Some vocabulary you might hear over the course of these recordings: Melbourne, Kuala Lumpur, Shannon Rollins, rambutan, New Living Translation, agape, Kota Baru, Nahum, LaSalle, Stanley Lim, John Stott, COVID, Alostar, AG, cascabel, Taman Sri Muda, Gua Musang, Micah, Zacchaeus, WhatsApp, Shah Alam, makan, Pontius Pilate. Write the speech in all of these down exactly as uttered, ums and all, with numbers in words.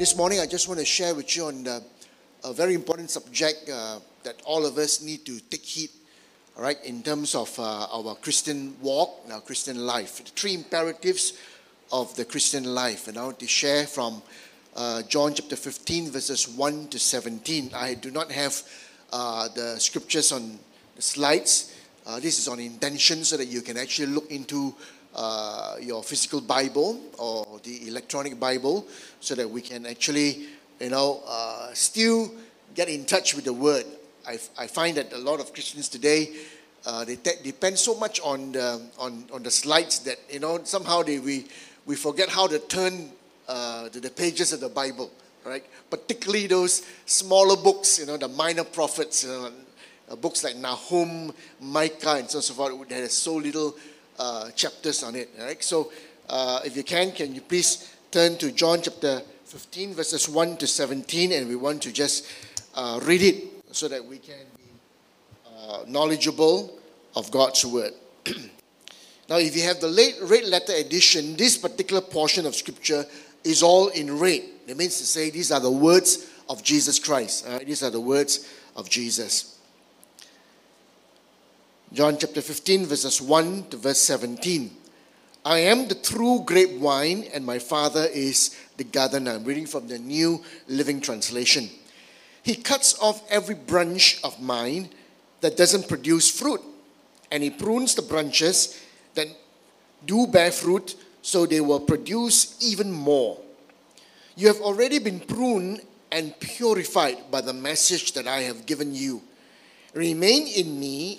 This morning, I just want to share with you on the, a very important subject uh, that all of us need to take heed, all right, in terms of uh, our Christian walk and our Christian life. The three imperatives of the Christian life. And I want to share from uh, John chapter fifteen, verses one to seventeen. I do not have uh, the scriptures on the slides. Uh, this is on intention so that you can actually look into Uh, your physical Bible or the electronic Bible, so that we can actually, you know, uh, still get in touch with the Word. I, I find that a lot of Christians today, uh, they te- depend so much on the on, on the slides that, you know, somehow they, we we forget how to turn uh, to the pages of the Bible, right? Particularly those smaller books, you know, the minor prophets, you know, uh, books like Nahum, Micah, and so on and so forth. There is so little Uh, chapters on it, right? So uh, if you can, can you please turn to John chapter fifteen, verses one to seventeen, and we want to just uh, read it so that we can be uh, knowledgeable of God's Word. Now, if you have the late red letter edition, this particular portion of Scripture is all in red. That means to say these are the words of Jesus Christ. Uh, these are the words of Jesus. John chapter fifteen, verses one to verse seventeen. I am the true grapevine, and my Father is the gardener. I'm reading from the New Living Translation. He cuts off every branch of mine that doesn't produce fruit, and he prunes the branches that do bear fruit, so they will produce even more. You have already been pruned and purified by the message that I have given you. Remain in me,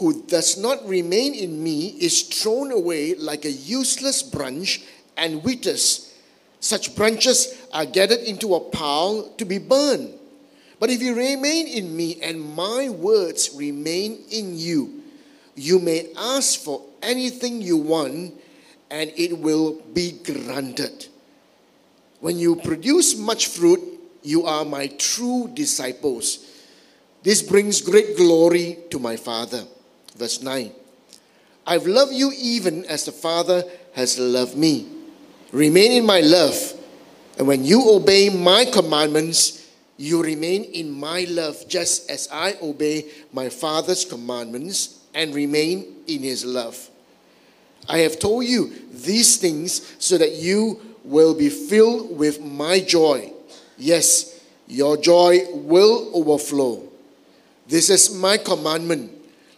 who does not remain in me is thrown away like a useless branch and withers. Such branches are gathered into a pile to be burned. But if you remain in me and my words remain in you, you may ask for anything you want and it will be granted. When you produce much fruit, you are my true disciples. This brings great glory to my Father. Verse nine, I've loved you even as the Father has loved me. Remain in my love, and when you obey my commandments, you remain in my love, just as I obey my Father's commandments and remain in his love. I have told you these things so that you will be filled with my joy. Yes, your joy will overflow. This is my commandment.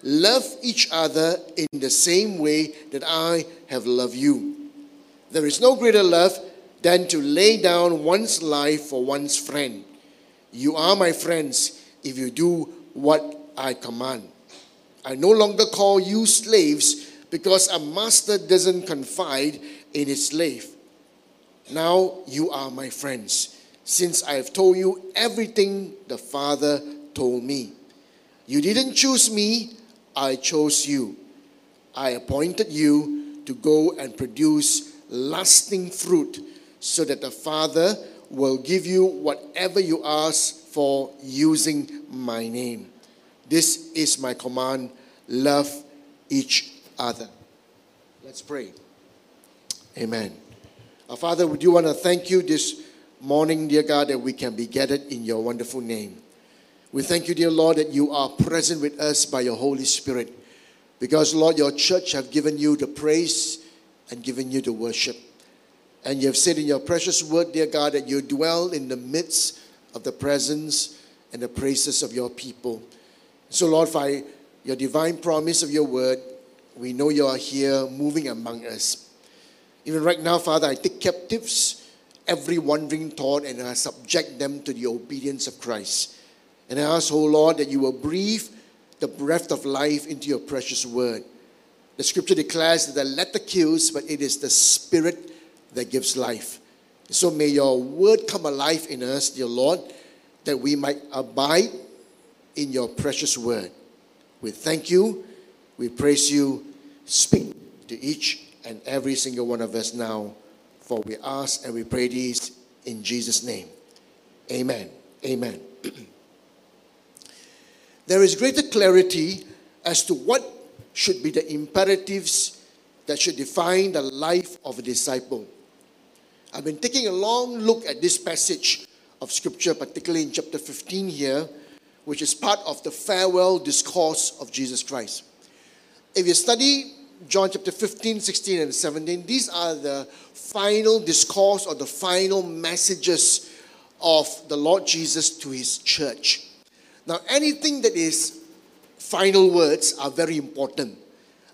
Love each other in the same way that I have loved you. There is no greater love than to lay down one's life for one's friend. You are my friends if you do what I command. I no longer call you slaves because a master doesn't confide in his slave. Now you are my friends, since I have told you everything the Father told me. You didn't choose me, I chose you. I appointed you to go and produce lasting fruit so that the Father will give you whatever you ask for using my name. This is my command, love each other. Let's pray. Amen. Our Father, we do want to thank you this morning, dear God, that we can be gathered in your wonderful name. We thank you, dear Lord, that you are present with us by your Holy Spirit. Because, Lord, your church have given you the praise and given you the worship. And you have said in your precious word, dear God, that you dwell in the midst of the presence and the praises of your people. So, Lord, by your divine promise of your word, we know you are here moving among us. Even right now, Father, I take captives every wandering thought and I subject them to the obedience of Christ. And I ask, oh Lord, that you will breathe the breath of life into your precious word. The scripture declares that the letter kills, but it is the spirit that gives life. So may your word come alive in us, dear Lord, that we might abide in your precious word. We thank you. We praise you. Speak to each and every single one of us now, for we ask and we pray these in Jesus' name. Amen. Amen. There is greater clarity as to what should be the imperatives that should define the life of a disciple. I've been taking a long look at this passage of Scripture, particularly in chapter fifteen here, which is part of the farewell discourse of Jesus Christ. If you study John chapter fifteen, sixteen, and seventeen, these are the final discourse or the final messages of the Lord Jesus to his church. Now, anything that is final words are very important.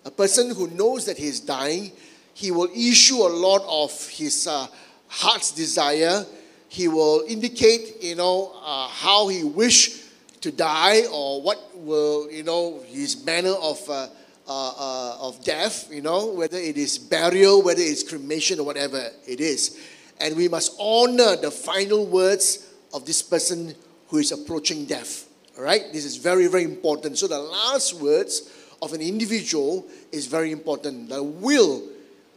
A person who knows that he is dying, he will issue a lot of his uh, heart's desire. He will indicate, you know, uh, how he wish to die, or what will, you know, his manner of uh, uh, uh, of death, you know, whether it is burial, whether it's cremation, or whatever it is. And we must honor the final words of this person who is approaching death. All right? This is very, very important. So the last words of an individual is very important. The will,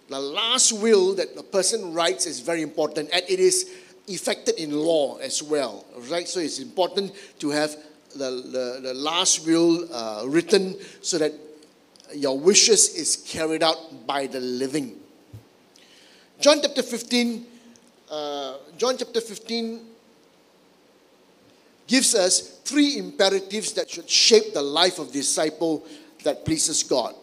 the last will that the person writes is very important. And it is effected in law as well. Right? So it's important to have the, the, the last will uh, written so that your wishes is carried out by the living. John chapter fifteen, uh, John chapter fifteen gives us three imperatives that should shape the life of the disciple that pleases God.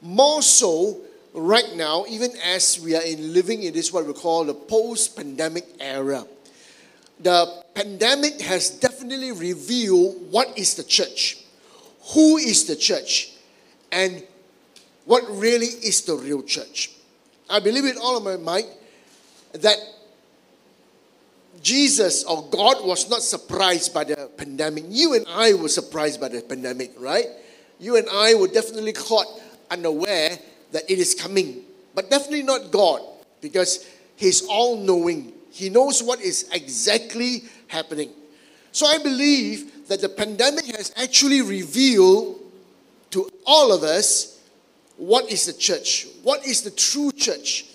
More so right now, even as we are in living in this what we call the post-pandemic era. The pandemic has definitely revealed what is the church, who is the church, and what really is the real church. I believe with all of my might that Jesus or God was not surprised by the pandemic. You and I were surprised by the pandemic, right? You and I were definitely caught unaware that it is coming. But definitely not God, because He's all-knowing. He knows what is exactly happening. So I believe that the pandemic has actually revealed to all of us what is the church, what is the true church,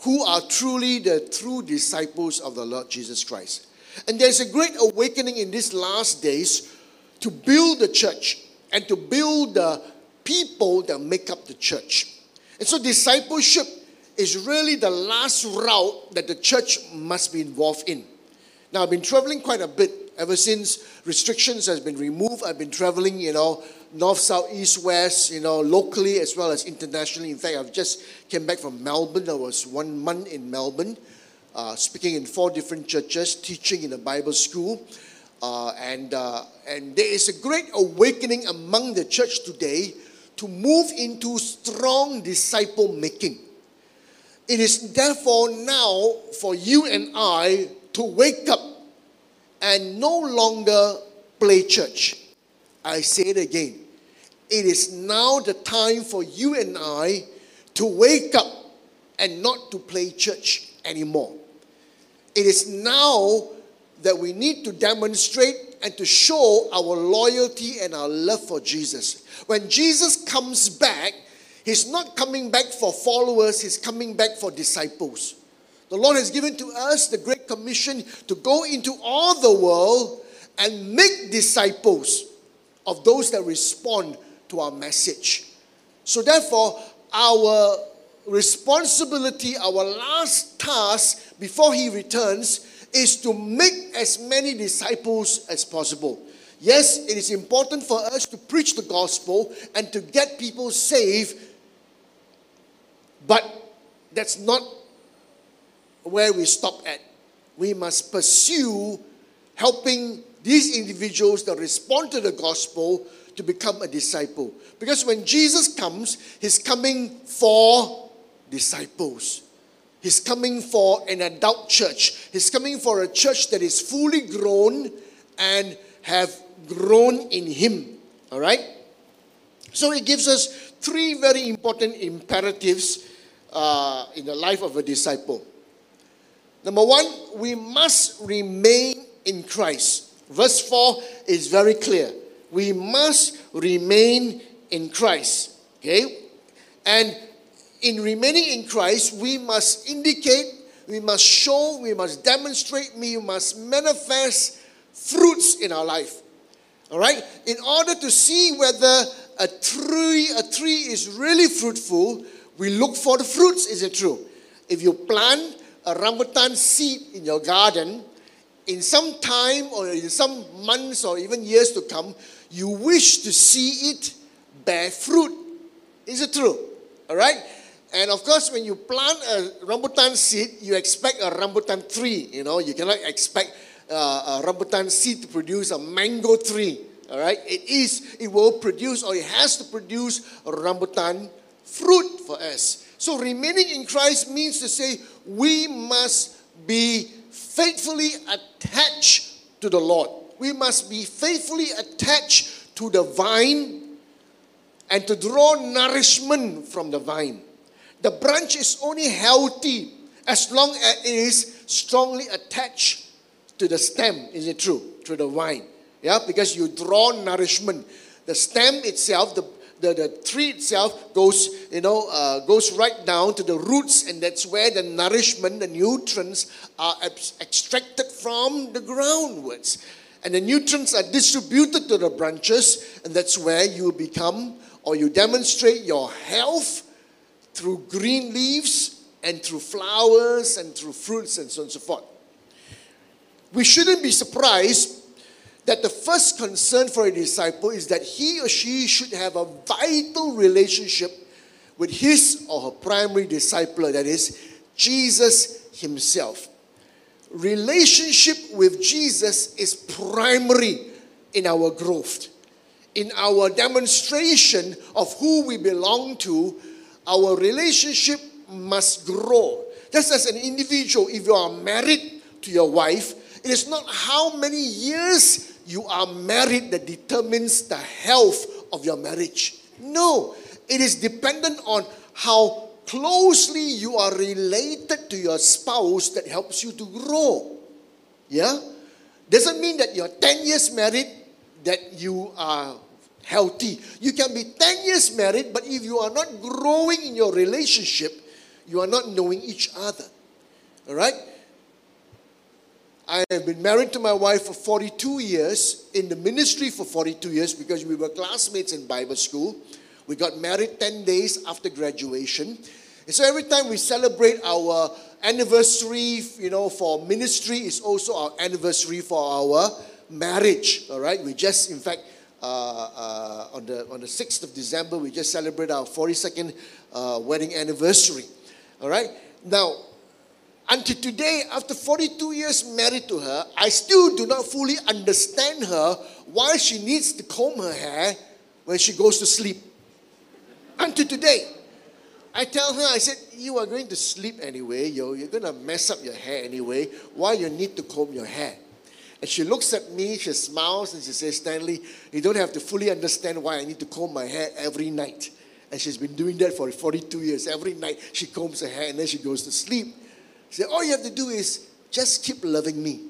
who are truly the true disciples of the Lord Jesus Christ. And there's a great awakening in these last days to build the church and to build the people that make up the church. And so discipleship is really the last route that the church must be involved in. Now, I've been traveling quite a bit ever since restrictions has been removed. I've been traveling, you know, north, south, east, west, you know, locally as well as internationally. In fact, I've just came back from Melbourne. I was one month in Melbourne, uh, speaking in four different churches, teaching in a Bible school. Uh, and, uh, and there is a great awakening among the church today to move into strong disciple making. It is therefore now for you and I to wake up and no longer play church. I say it again. It is now the time for you and I to wake up and not to play church anymore. It is now that we need to demonstrate and to show our loyalty and our love for Jesus. When Jesus comes back, He's not coming back for followers, He's coming back for disciples. The Lord has given to us the Great Commission to go into all the world and make disciples of those that respond to our message. So therefore, our responsibility, our last task before He returns is to make as many disciples as possible. Yes, it is important for us to preach the gospel and to get people saved, but that's not where we stop at. We must pursue helping these individuals that respond to the gospel to become a disciple. Because when Jesus comes, He's coming for disciples. He's coming for an adult church. He's coming for a church that is fully grown and have grown in Him. All right? So it gives us three very important imperatives uh, in the life of a disciple. Number one, we must remain in Christ. Verse four is very clear. We must remain in Christ. Okay? And in remaining in Christ, we must indicate, we must show, we must demonstrate, we must manifest fruits in our life. All right? In order to see whether a tree, a tree is really fruitful, we look for the fruits. Is it true? If you plant a rambutan seed in your garden, in some time or in some months or even years to come, you wish to see it bear fruit. Is it true? All right? And of course, when you plant a rambutan seed, you expect a rambutan tree. You know, you cannot expect uh, a rambutan seed to produce a mango tree. All right? It is, it will produce or it has to produce a rambutan fruit for us. So remaining in Christ means to say we must be faithfully attached to the Lord. We must be faithfully attached to the vine and to draw nourishment from the vine. The branch is only healthy as long as it is strongly attached to the stem, is it true? To the vine. Yeah, because you draw nourishment. The stem itself, the The, the tree itself goes, you know, uh, goes right down to the roots, and that's where the nourishment, the nutrients are abs- extracted from the groundwards. And the nutrients are distributed to the branches, and that's where you become or you demonstrate your health through green leaves and through flowers and through fruits and so on and so forth. We shouldn't be surprised that the first concern for a disciple is that he or she should have a vital relationship with his or her primary discipler, that is, Jesus himself. Relationship with Jesus is primary in our growth, in our demonstration of who we belong to. Our relationship must grow. Just as an individual, if you are married to your wife, it is not how many years you are married that determines the health of your marriage. No, it is dependent on how closely you are related to your spouse that helps you to grow. Yeah? Doesn't mean that you're ten years married that you are healthy. You can be ten years married, but if you are not growing in your relationship, you are not knowing each other. All right? I have been married to my wife for forty-two years, in the ministry for forty-two years, because we were classmates in Bible school. We got married ten days after graduation. And so every time we celebrate our anniversary, you know, for ministry, is also our anniversary for our marriage, all right? We just, in fact, uh, uh, on the on the sixth of December, we just celebrated our forty-second uh, wedding anniversary, all right? Now, until today, after forty-two years married to her, I still do not fully understand her why she needs to comb her hair when she goes to sleep. Until today, I tell her, I said, you are going to sleep anyway, yo. You're going to mess up your hair anyway. Why you need to comb your hair? And she looks at me, she smiles, and she says, Stanley, you don't have to fully understand why I need to comb my hair every night. And she's been doing that for forty-two years. Every night, she combs her hair and then she goes to sleep. She said, all you have to do is just keep loving me.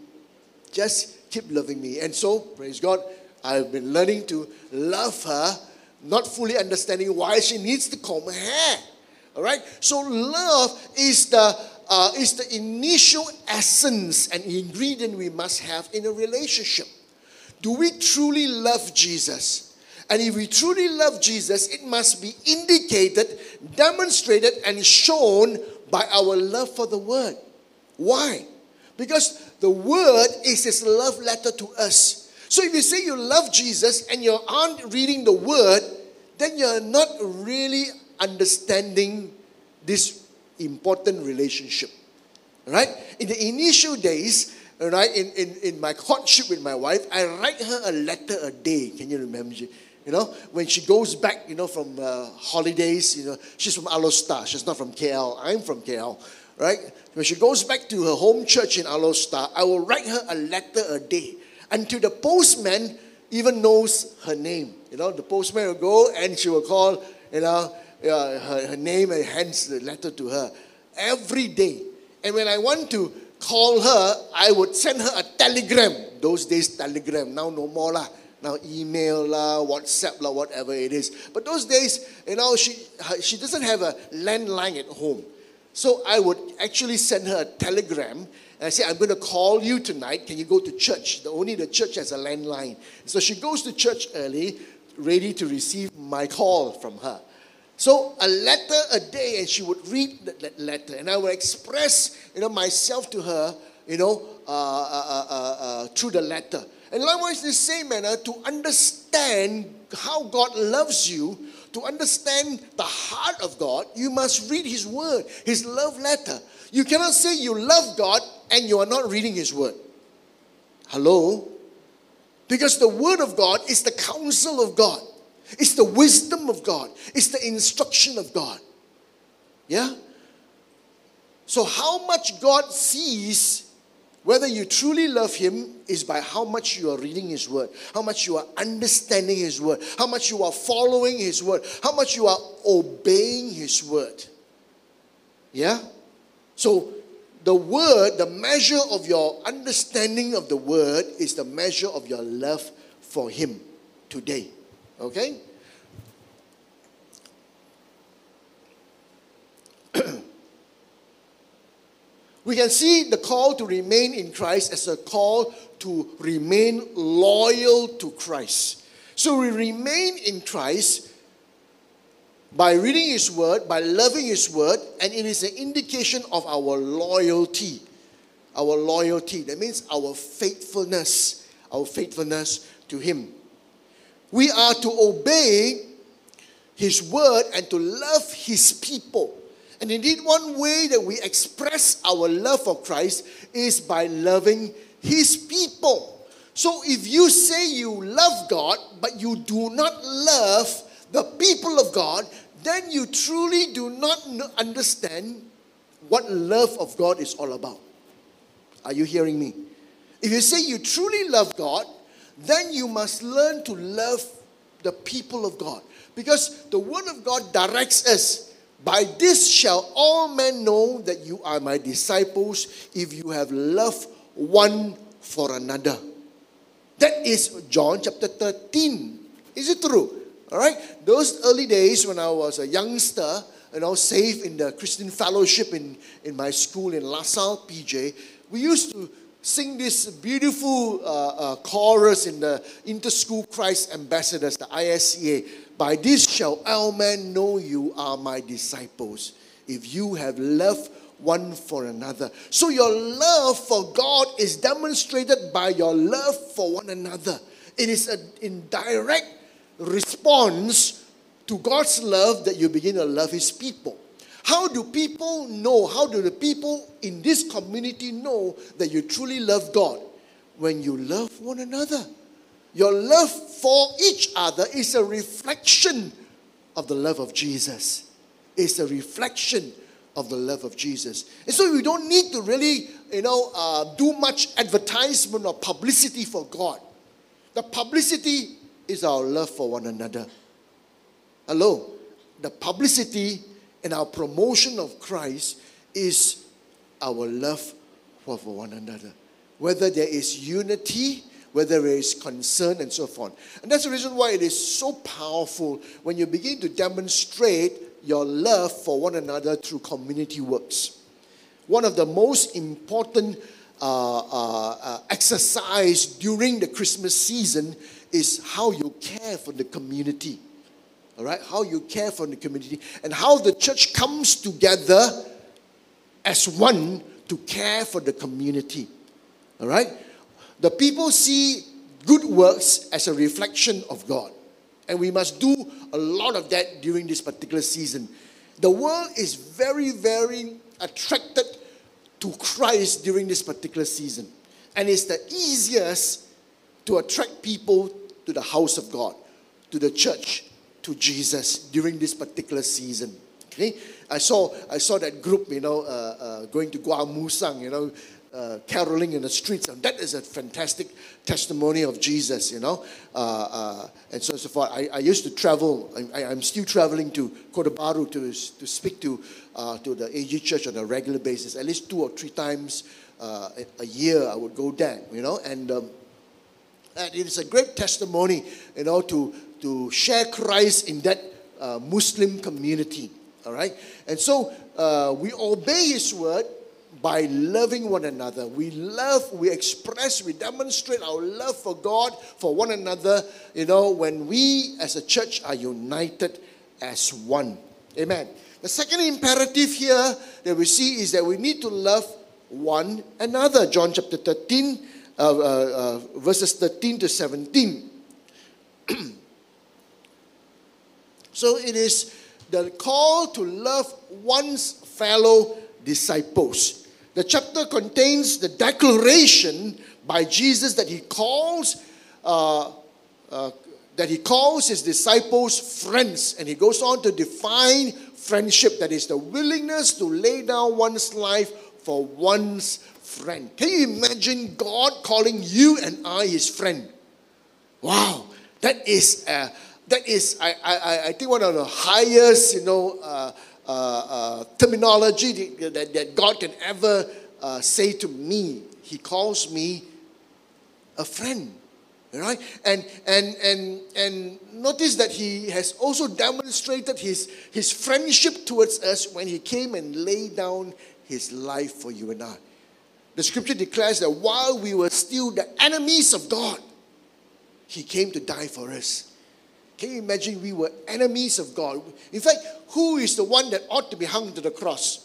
Just keep loving me. And so, praise God, I've been learning to love her, not fully understanding why she needs to comb her hair. All right? So love is the, uh, is the initial essence and ingredient we must have in a relationship. Do we truly love Jesus? And if we truly love Jesus, it must be indicated, demonstrated, and shown by our love for the Word. Why? Because the Word is His love letter to us. So if you say you love Jesus and you aren't reading the Word, then you're not really understanding this important relationship. Right? In the initial days, right, in, in, in my courtship with my wife, I write her a letter a day. Can you remember? You know, when she goes back, you know, from uh, holidays, you know, she's from Alostar. She's not from K L. I'm from K L, right? When she goes back to her home church in Alostar, I will write her a letter a day until the postman even knows her name. You know, the postman will go and she will call, you know, uh, her, her name and hands the letter to her every day. And when I want to call her, I would send her a telegram. Those days, telegram. Now no more lah. Now email lah, WhatsApp lah, whatever it is. But those days, you know, she, she doesn't have a landline at home. So I would actually send her a telegram and I say, I'm going to call you tonight. Can you go to church? The, only the church has a landline. So she goes to church early, ready to receive my call from her. So a letter a day, and she would read that, that letter, and I would express, you know, myself to her, you know, uh, uh, uh, uh, through the letter. And likewise, in the same manner, to understand how God loves you, to understand the heart of God, you must read His Word, His love letter. You cannot say you love God and you are not reading His Word. Hello? Because the Word of God is the counsel of God. It's the wisdom of God. It's the instruction of God. Yeah? So how much God sees, whether you truly love Him, is by how much you are reading His Word, how much you are understanding His Word, how much you are following His Word, how much you are obeying His Word. Yeah? So the Word, the measure of your understanding of the Word is the measure of your love for Him today. Okay? We can see the call to remain in Christ as a call to remain loyal to Christ. So we remain in Christ by reading His Word, by loving His Word, and it is an indication of our loyalty. Our loyalty. That means our faithfulness. Our faithfulness to Him. We are to obey His Word and to love His people. And indeed, one way that we express our love for Christ is by loving His people. So if you say you love God, but you do not love the people of God, then you truly do not understand what love of God is all about. Are you hearing me? If you say you truly love God, then you must learn to love the people of God. Because the Word of God directs us. By this shall all men know that you are my disciples, if you have love one for another. That is John chapter thirteen. Is it true? Alright? Those early days when I was a youngster, and I was saved in the Christian fellowship in, in my school in LaSalle, P J, we used to sing this beautiful uh, uh, chorus in the Inter-School Christ Ambassadors, the I S C A. By this shall all men know you are my disciples, if you have love one for another. So your love for God is demonstrated by your love for one another. It is an indirect response to God's love that you begin to love His people. How do people know, how do the people in this community know that you truly love God? When you love one another. Your love for each other is a reflection of the love of Jesus. It's a reflection of the love of Jesus. And so we don't need to really, you know, uh, do much advertisement or publicity for God. The publicity is our love for one another. Hello? The publicity and our promotion of Christ is our love for one another. Whether there is unity, whether there is concern, and so forth. And that's the reason why it is so powerful when you begin to demonstrate your love for one another through community works. One of the most important uh, uh, uh, exercise during the Christmas season is how you care for the community. All right, how you care for the community and how the church comes together as one to care for the community. All right, the people see good works as a reflection of God, and we must do a lot of that during this particular season. The world is very, very attracted to Christ during this particular season, and it's the easiest to attract people to the house of God, to the church, to Jesus during this particular season. Okay? I saw I saw that group, you know, uh, uh, going to Gua Musang, you know, uh, caroling in the streets, and that is a fantastic testimony of Jesus, you know, uh, uh, and so on and so forth. I, I used to travel. I, I'm still traveling to Kota Baru to to speak to uh, to the A G Church on a regular basis, at least two or three times uh, a year. I would go down, you know, and um, and it is a great testimony, you know, to to share Christ in that uh, Muslim community. All right, and so uh, we obey His word by loving one another. We love, we express, we demonstrate our love for God, for one another, you know, when we as a church are united as one. Amen. The second imperative here that we see is that we need to love one another. John chapter thirteen, uh, uh, uh, verses thirteen to seventeen. So it is the call to love one's fellow disciples. The chapter contains the declaration by Jesus that he calls uh, uh, that he calls his disciples friends, and he goes on to define friendship, that is the willingness to lay down one's life for one's friend. Can you imagine God calling you and I his friend? Wow, that is a That is, I, I, I think, one of the highest, you know, uh, uh, uh, terminology that, that God can ever uh, say to me. He calls me a friend, right? And and and and notice that He has also demonstrated His His friendship towards us when He came and laid down His life for you and I. The Scripture declares that while we were still the enemies of God, He came to die for us. Can you imagine? We were enemies of God. In fact, who is the one that ought to be hung to the cross?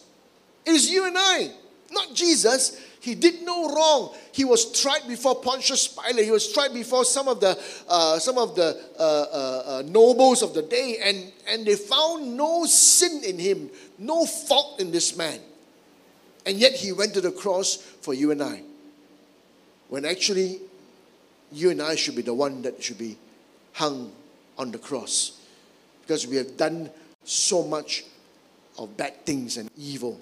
It is you and I, not Jesus. He did no wrong. He was tried before Pontius Pilate. He was tried before some of the uh, some of the uh, uh, uh, nobles of the day, and and they found no sin in him, no fault in this man, and yet he went to the cross for you and I. When actually, you and I should be the one that should be hung on the cross, because we have done so much of bad things and evil,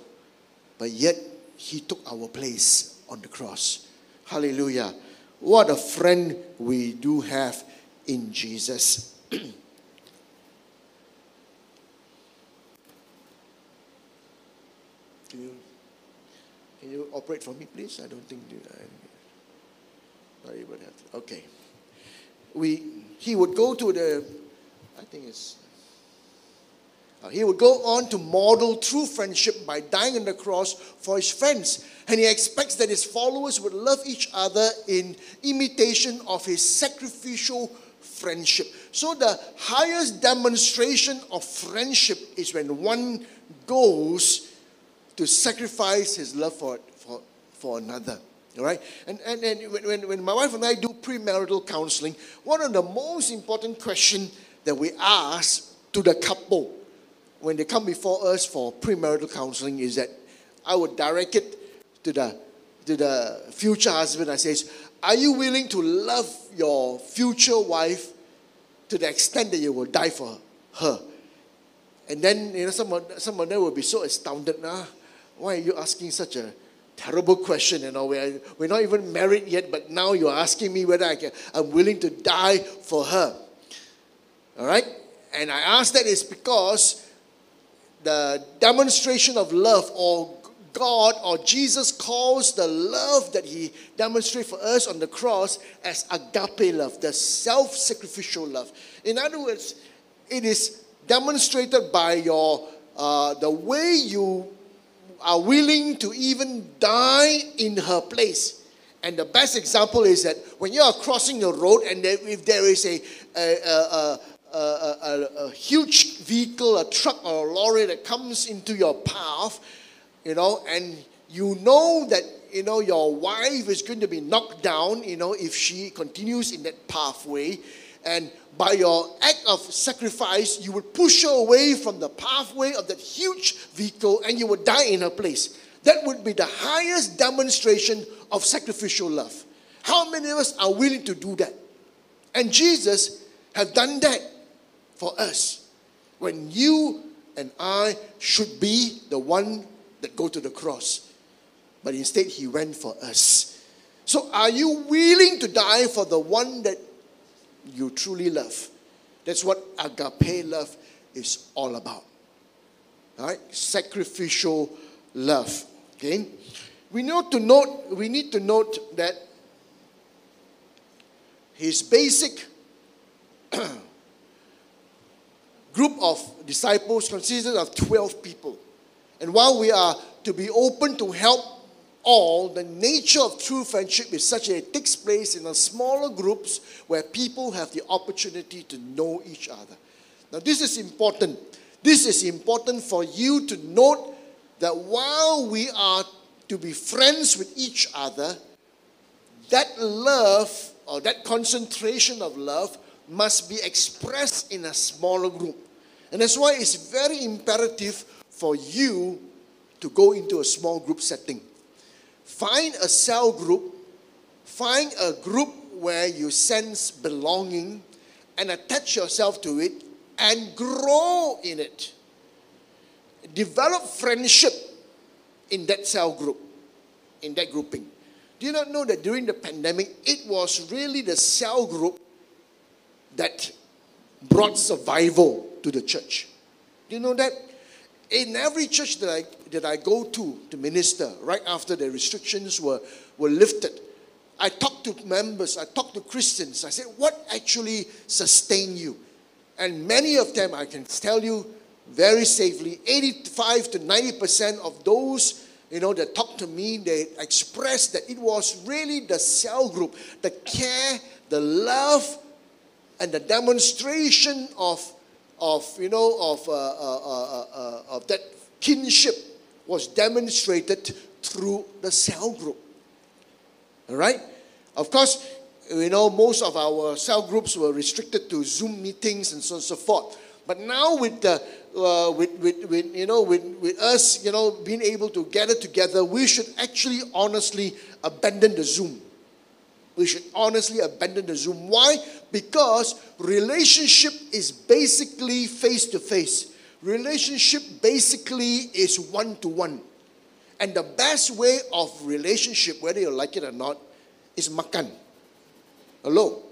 but yet he took our place on the cross. Hallelujah. What a friend we do have in Jesus. Can you, can you operate for me, please? I don't think I, I would have to. Okay. We, he would go to the, I think it's, uh, he would go on to model true friendship by dying on the cross for his friends. And he expects that his followers would love each other in imitation of his sacrificial friendship. So the highest demonstration of friendship is when one goes to sacrifice his love for, for, for another. All right? And, and, and when, when my wife and I do premarital counseling, one of the most important questions that we ask to the couple when they come before us for premarital counseling is that I would direct it to the, to the future husband. I say, are you willing to love your future wife to the extent that you will die for her? And then, you know, some of, some of them will be so astounded. Nah, why are you asking such a terrible question? You know, we're, we're not even married yet, but now you're asking me whether I can, I'm willing to die for her. All right? And I ask that is because the demonstration of love, or God, or Jesus calls the love that he demonstrated for us on the cross as agape love, the self-sacrificial love. In other words, it is demonstrated by your uh, the way you are willing to even die in her place. And the best example is that when you are crossing the road, and if there is a a, a, a, a, a huge vehicle, a truck or a lorry that comes into your path, you know, and you know that, you know, your wife is going to be knocked down, you know, if she continues in that pathway, and by your act of sacrifice, you would push her away from the pathway of that huge vehicle, and you would die in her place. That would be the highest demonstration of sacrificial love. How many of us are willing to do that? And Jesus has done that for us. When you and I should be the one that go to the cross. But instead, he went for us. So are you willing to die for the one that you truly love? That's what agape love is all about. All right? Sacrificial love. Okay? We know to note, we need to note that his basic group of disciples consisted of twelve people. And while we are to be open to help all, the nature of true friendship is such that it takes place in a smaller groups where people have the opportunity to know each other. Now this is important. This is important for you to note that while we are to be friends with each other, that love or that concentration of love must be expressed in a smaller group. And that's why it's very imperative for you to go into a small group setting. Find a cell group, find a group where you sense belonging and attach yourself to it and grow in it. Develop friendship in that cell group, in that grouping. Do you not know that during the pandemic, it was really the cell group that brought survival to the church? Do you know that? In every church that I, that I go to, to minister, right after the restrictions were, were lifted, I talked to members, I talked to Christians, I said, what actually sustained you? And many of them, I can tell you very safely, eighty-five to ninety percent of those, you know, that talked to me, they expressed that it was really the cell group, the care, the love, and the demonstration of Of you know of uh, uh, uh, uh, of that kinship was demonstrated through the cell group. All right. Of course, you know most of our cell groups were restricted to Zoom meetings and so on and so forth. But now with the uh, with, with with you know with with us you know being able to gather together, we should actually honestly abandon the Zoom. We should honestly abandon the Zoom. Why? Because relationship is basically face-to-face. Relationship basically is one-to-one. And the best way of relationship, whether you like it or not, is makan. Hello?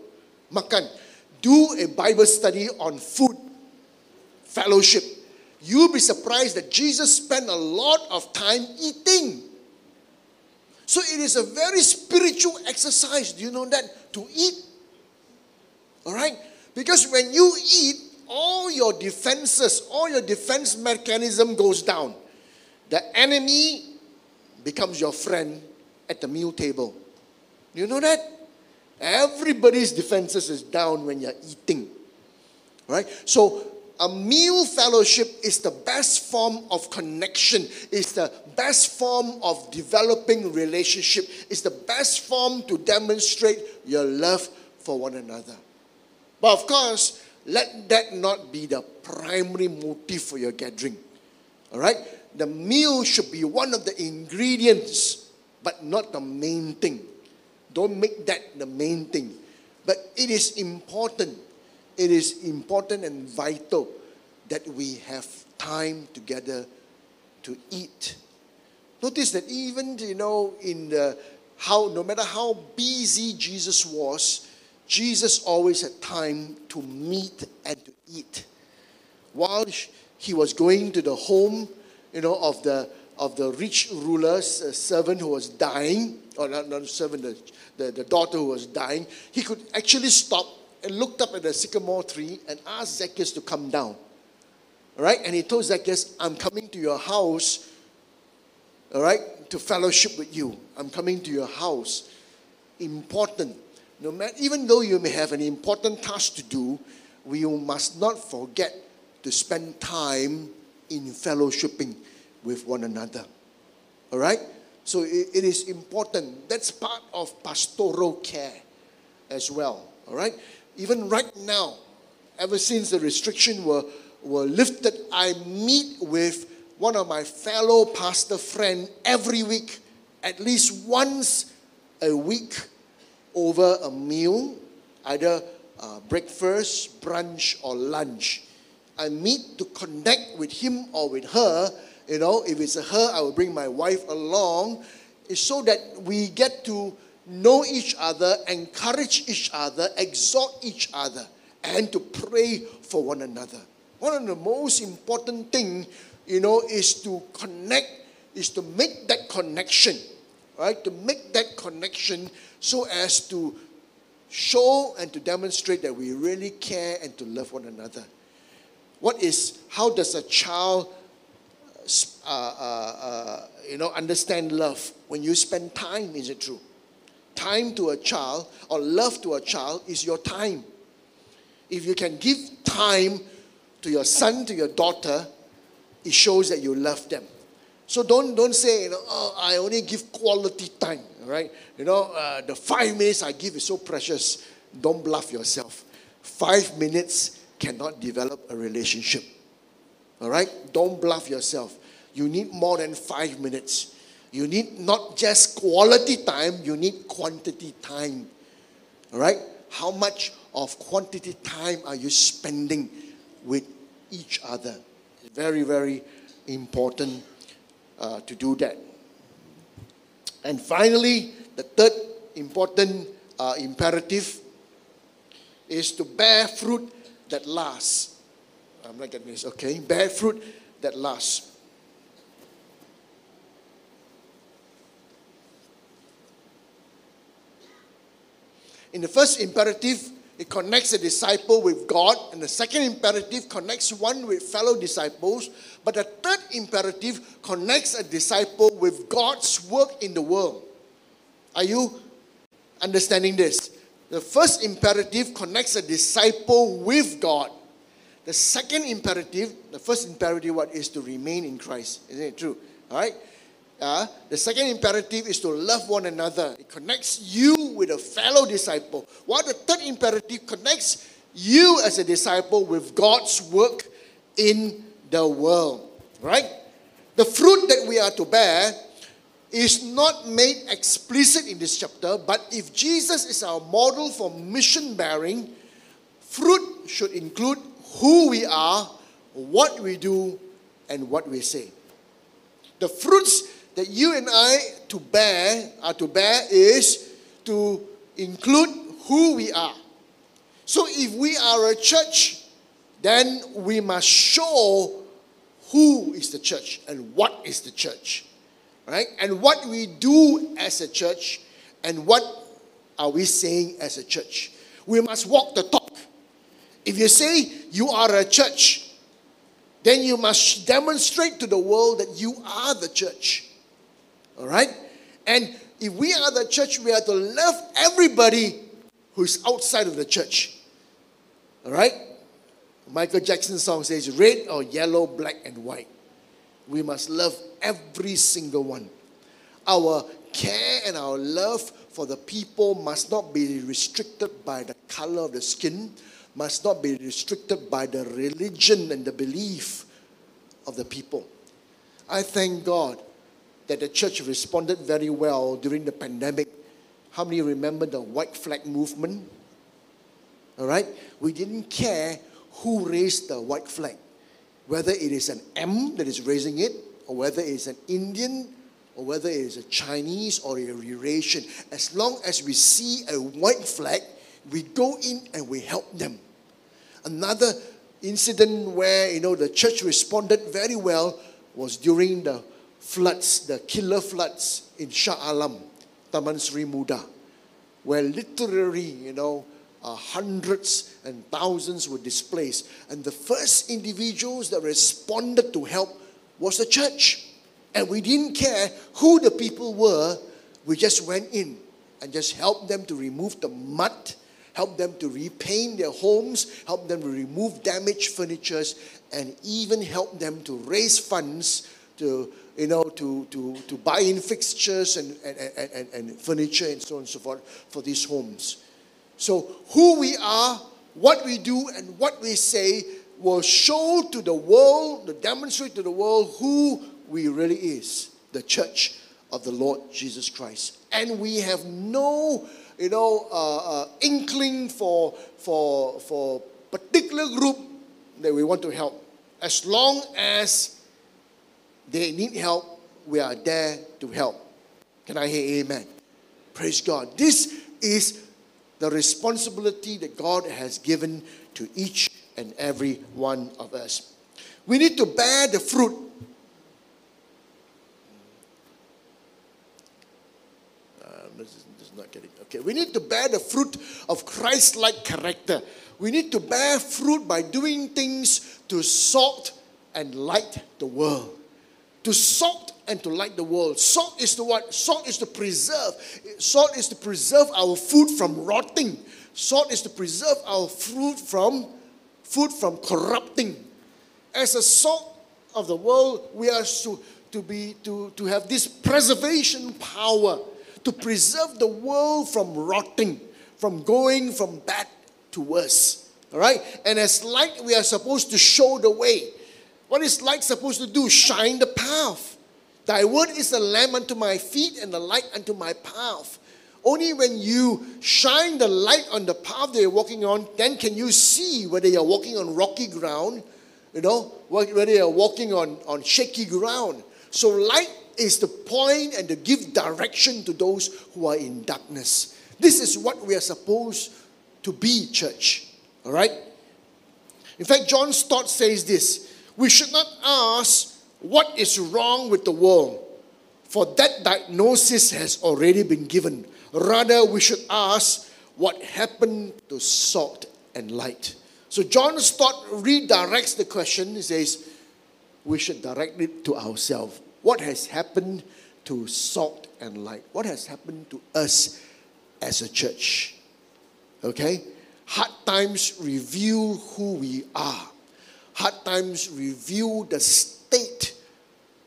Makan. Do a Bible study on food. Fellowship. You'll be surprised that Jesus spent a lot of time eating. So it is a very spiritual exercise. Do you know that? To eat. Alright? Because when you eat, all your defenses, all your defense mechanism goes down. The enemy becomes your friend at the meal table. Do you know that? Everybody's defenses is down when you're eating. Right? So a meal fellowship is the best form of connection. It's the best form of developing relationship. It's the best form to demonstrate your love for one another. But of course, let that not be the primary motive for your gathering. All right? The meal should be one of the ingredients, but not the main thing. Don't make that the main thing. But it is important. It is important and vital that we have time together to eat. Notice that even, you know, in the, how, no matter how busy Jesus was, Jesus always had time to meet and to eat. While he was going to the home, you know, of the of the rich ruler's uh, servant who was dying, or not, not servant, the, the, the daughter who was dying, he could actually stop and looked up at the sycamore tree and asked Zacchaeus to come down. All right? And he told Zacchaeus, I'm coming to your house, all right, to fellowship with you. I'm coming to your house. Important. No matter, even though you may have an important task to do, we must not forget to spend time in fellowshipping with one another. All right? So it, it is important. That's part of pastoral care as well. All right? Even right now, ever since the restrictions were, were lifted, I meet with one of my fellow pastor friends every week, at least once a week, over a meal, either uh, breakfast, brunch, or lunch. I meet to connect with him or with her. You know, if it's a her, I will bring my wife along. It's so that we get to know each other, encourage each other, exhort each other, and to pray for one another. One of the most important thing, you know, is to connect, is to make that connection, right? To make that connection so as to show and to demonstrate that we really care and to love one another. What is, how does a child, uh, uh, uh, you know, understand love? When you spend time, is it true? Time to a child or love to a child is your time. If you can give time to your son, to your daughter, it shows that you love them. So don't, don't say, you know, oh, I only give quality time, right? You know, uh, the five minutes I give is so precious. Don't bluff yourself. Five minutes cannot develop a relationship, all right? Don't bluff yourself. You need more than five minutes. You need not just quality time, you need quantity time, all right? How much of quantity time are you spending with each other? Very, very important Uh, to do that. And finally, the third important uh, imperative is to bear fruit that lasts. I'm not getting this, okay? Bear fruit that lasts. In the first imperative, it connects the disciple with God. And the second imperative connects one with fellow disciples. But the third imperative connects a disciple with God's work in the world. Are you understanding this? The first imperative connects a disciple with God. The second imperative, the first imperative what is to remain in Christ. Isn't it true? All right. Uh, the second imperative is to love one another. It connects you with a fellow disciple. While the third imperative connects you as a disciple with God's work in the world. Right? The fruit that we are to bear is not made explicit in this chapter, but if Jesus is our model for mission bearing, fruit should include who we are, what we do, and what we say. The fruits that you and I to bear are to bear is to include who we are. So if we are a church, then we must show who is the church and what is the church, right? And what we do as a church and what are we saying as a church. We must walk the talk. If you say you are a church, then you must demonstrate to the world that you are the church. All right? And if we are the church, we are to love everybody who's outside of the church. All right? Michael Jackson's song says, red or yellow, black and white. We must love every single one. Our care and our love for the people must not be restricted by the color of the skin, must not be restricted by the religion and the belief of the people. I thank God that the church responded very well during the pandemic. How many remember the white flag movement? All right? We didn't care who raised the white flag, whether it is an M that is raising it, or whether it is an Indian, or whether it is a Chinese or a Eurasian. As long as we see a white flag, we go in and we help them. Another incident where, you know, the church responded very well was during the floods, the killer floods in Shah Alam, Taman Sri Muda, where literally, you know, uh, hundreds and thousands were displaced. And the first individuals that responded to help was the church. And we didn't care who the people were. We just went in and just helped them to remove the mud, help them to repaint their homes, help them to remove damaged furniture, and even help them to raise funds to, you know, to, to, to buy in fixtures and, and, and, and furniture and so on and so forth for these homes. So who we are, what we do, and what we say will show to the world, to demonstrate to the world who we really is, the church of the Lord Jesus Christ. And we have no you know, uh, uh, inkling for, for, for particular group that we want to help. As long as they need help, we are there to help. Can I hear amen? Praise God. This is the responsibility that God has given to each and every one of us. We need to bear the fruit. Uh, this is, this is not getting, okay. We need to bear the fruit of Christ-like character. We need to bear fruit by doing things to salt and light the world. To salt and to light the world. Salt is to what? Salt is to preserve. Salt is to preserve our food from rotting. Salt is to preserve our food from food from corrupting. As a salt of the world, we are to, to be to, to have this preservation power to preserve the world from rotting, from going from bad to worse. All right? And as light, we are supposed to show the way. What is light supposed to do? Shine the path. Thy word is a lamp unto my feet and a light unto my path. Only when you shine the light on the path that you're walking on, then can you see whether you're walking on rocky ground, you know, whether you're walking on, on shaky ground. So light is to point and to give direction to those who are in darkness. This is what we are supposed to be, church. All right? In fact, John Stott says this, we should not ask what is wrong with the world, for that diagnosis has already been given. Rather, we should ask what happened to salt and light. So John Stott redirects the question. He says, we should direct it to ourselves. What has happened to salt and light? What has happened to us as a church? Okay? Hard times reveal who we are. Hard times reveal the state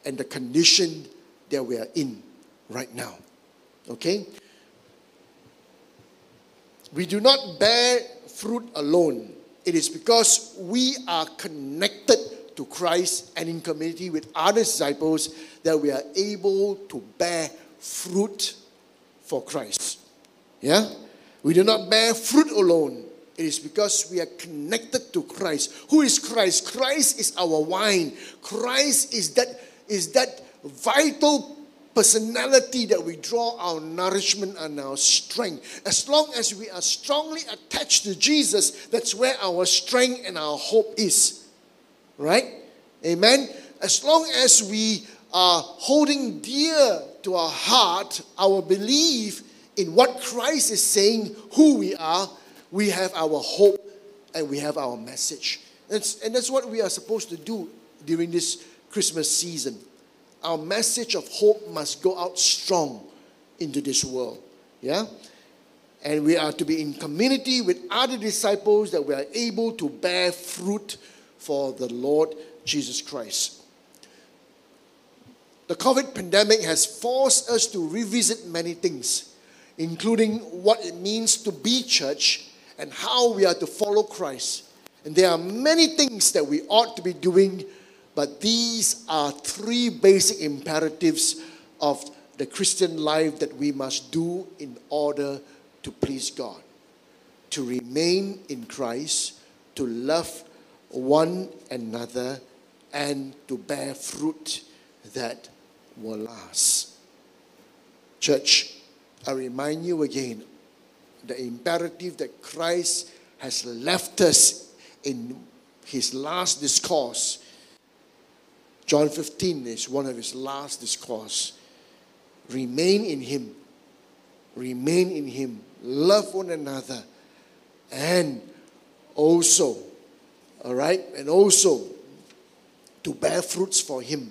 and the condition that we are in right now. Okay? We do not bear fruit alone. It is because we are connected to Christ and in community with other disciples that we are able to bear fruit for Christ. Yeah? We do not bear fruit alone. It is because we are connected to Christ. Who is Christ? Christ is our wine. Christ is that, is that vital personality that we draw our nourishment and our strength. As long as we are strongly attached to Jesus, that's where our strength and our hope is. Right? Amen? As long as we are holding dear to our heart, our belief in what Christ is saying, who we are, we have our hope and we have our message. That's, and that's what we are supposed to do during this Christmas season. Our message of hope must go out strong into this world. Yeah? And we are to be in community with other disciples that we are able to bear fruit for the Lord Jesus Christ. The COVID pandemic has forced us to revisit many things, including what it means to be church and how we are to follow Christ. And there are many things that we ought to be doing, but these are three basic imperatives of the Christian life that we must do in order to please God. To remain in Christ, to love one another, and to bear fruit that will last. Church, I remind you again, the imperative that Christ has left us in his last discourse. John fifteen is one of his last discourse. Remain in him. Remain in him. Love one another. And also, all right, and also to bear fruits for him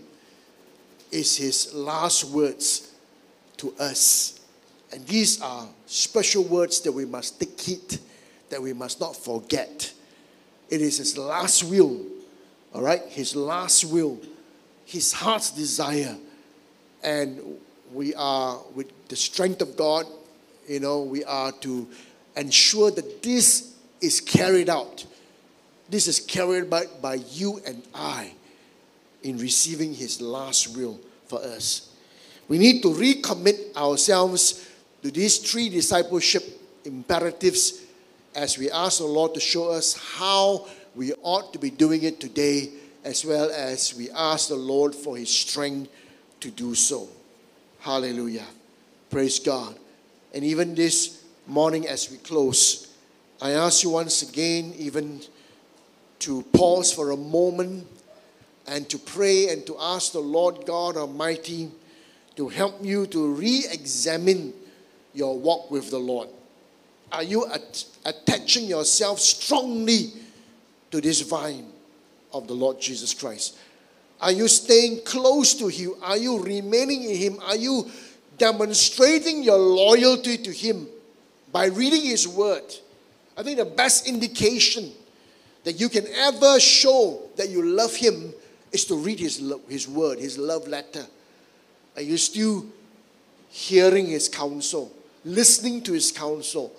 is his last words to us. And these are special words that we must take heed, that we must not forget. It is his last will, all right? His last will, his heart's desire. And we are, with the strength of God, you know, we are to ensure that this is carried out. This is carried out by, by you and I in receiving his last will for us. We need to recommit ourselves to these three discipleship imperatives as we ask the Lord to show us how we ought to be doing it today, as well as we ask the Lord for his strength to do so. Hallelujah. Praise God. And even this morning as we close, I ask you once again even to pause for a moment and to pray and to ask the Lord God Almighty to help you to re-examine your walk with the Lord. Are you at- attaching yourself strongly to this vine of the Lord Jesus Christ? Are you staying close to him? Are you remaining in him? Are you demonstrating your loyalty to him by reading his word? I think the best indication that you can ever show that you love him is to read his, lo- his word, his love letter. Are you still hearing his counsel, listening to his counsel,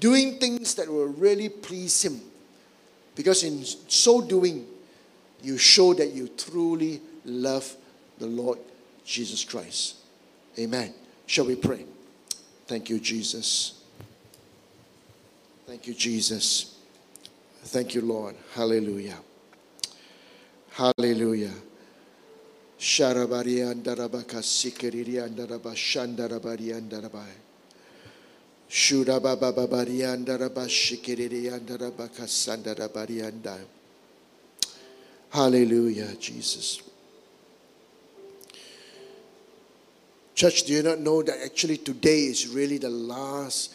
doing things that will really please him? Because in so doing, you show that you truly love the Lord Jesus Christ. Amen. Shall we pray? Thank you, Jesus. Thank you, Jesus. Thank you, Lord. Hallelujah. Hallelujah. Hallelujah, Jesus. Church, do you not know that actually today is really the last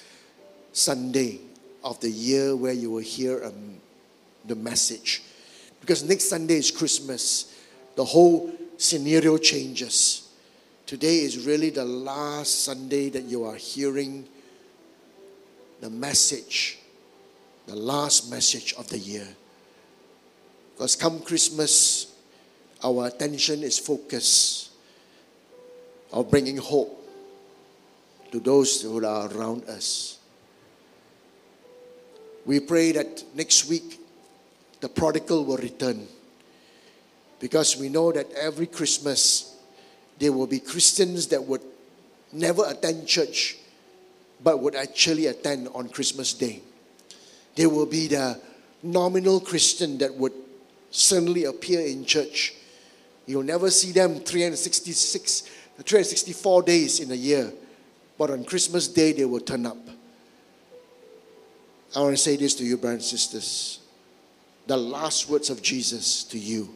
Sunday of the year where you will hear um, the message? Because next Sunday is Christmas. The whole scenario changes. Today is really the last Sunday that you are hearing the message, the last message of the year. Because come Christmas, our attention is focused on bringing hope to those who are around us. We pray that next week, the prodigal will return. Because we know that every Christmas, there will be Christians that would never attend church, but would actually attend on Christmas Day. There will be the nominal Christian that would suddenly appear in church. You'll never see them three hundred sixty-six, three hundred sixty-four days in a year, but on Christmas Day, they will turn up. I want to say this to you, brothers and sisters. The last words of Jesus to you.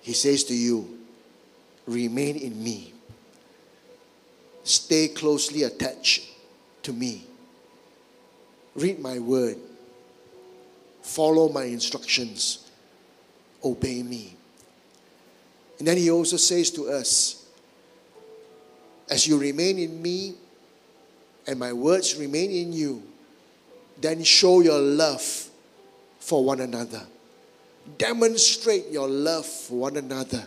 He says to you, remain in me. Stay closely attached to me. Read my word. Follow my instructions. Obey me. And then he also says to us, as you remain in me and my words remain in you, then show your love for one another. Demonstrate your love for one another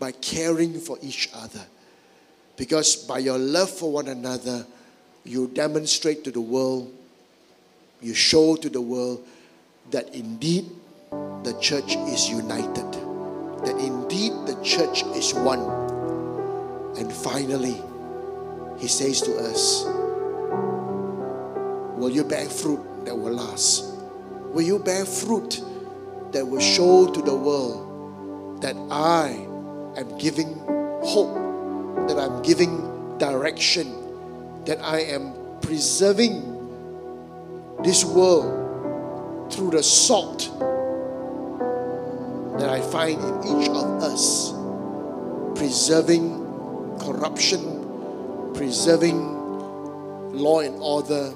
by caring for each other. Because by your love for one another, you demonstrate to the world, you show to the world that indeed the church is united, that indeed the church is one. And finally, he says to us, will you bear fruit that will last? Will you bear fruit that will show to the world that I am giving hope, that I'm giving direction, that I am preserving this world through the salt that I find in each of us, preserving corruption, preserving law and order,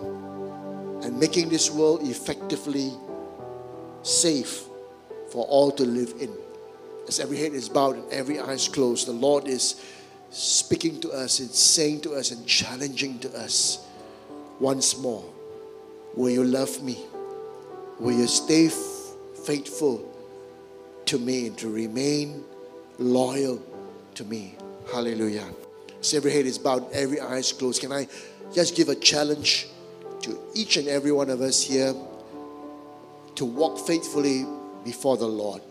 and making this world effectively safe for all to live in. As every head is bowed and every eye is closed, the Lord is speaking to us and saying to us and challenging to us once more, will you love me? Will you stay f- faithful to me and to remain loyal to me? Hallelujah. As every head is bowed, every eye is closed, can I just give a challenge to each and every one of us here to walk faithfully before the Lord?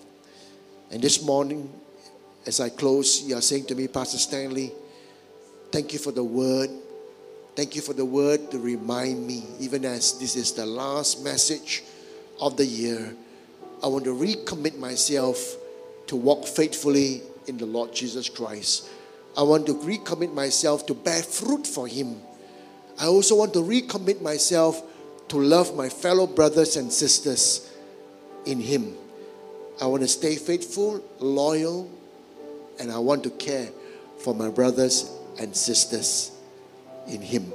And this morning, as I close, you are saying to me, Pastor Stanley, thank you for the word. Thank you for the word to remind me, even as this is the last message of the year, I want to recommit myself to walk faithfully in the Lord Jesus Christ. I want to recommit myself to bear fruit for Him. I also want to recommit myself to love my fellow brothers and sisters in Him. I want to stay faithful, loyal, and I want to care for my brothers and sisters in Him.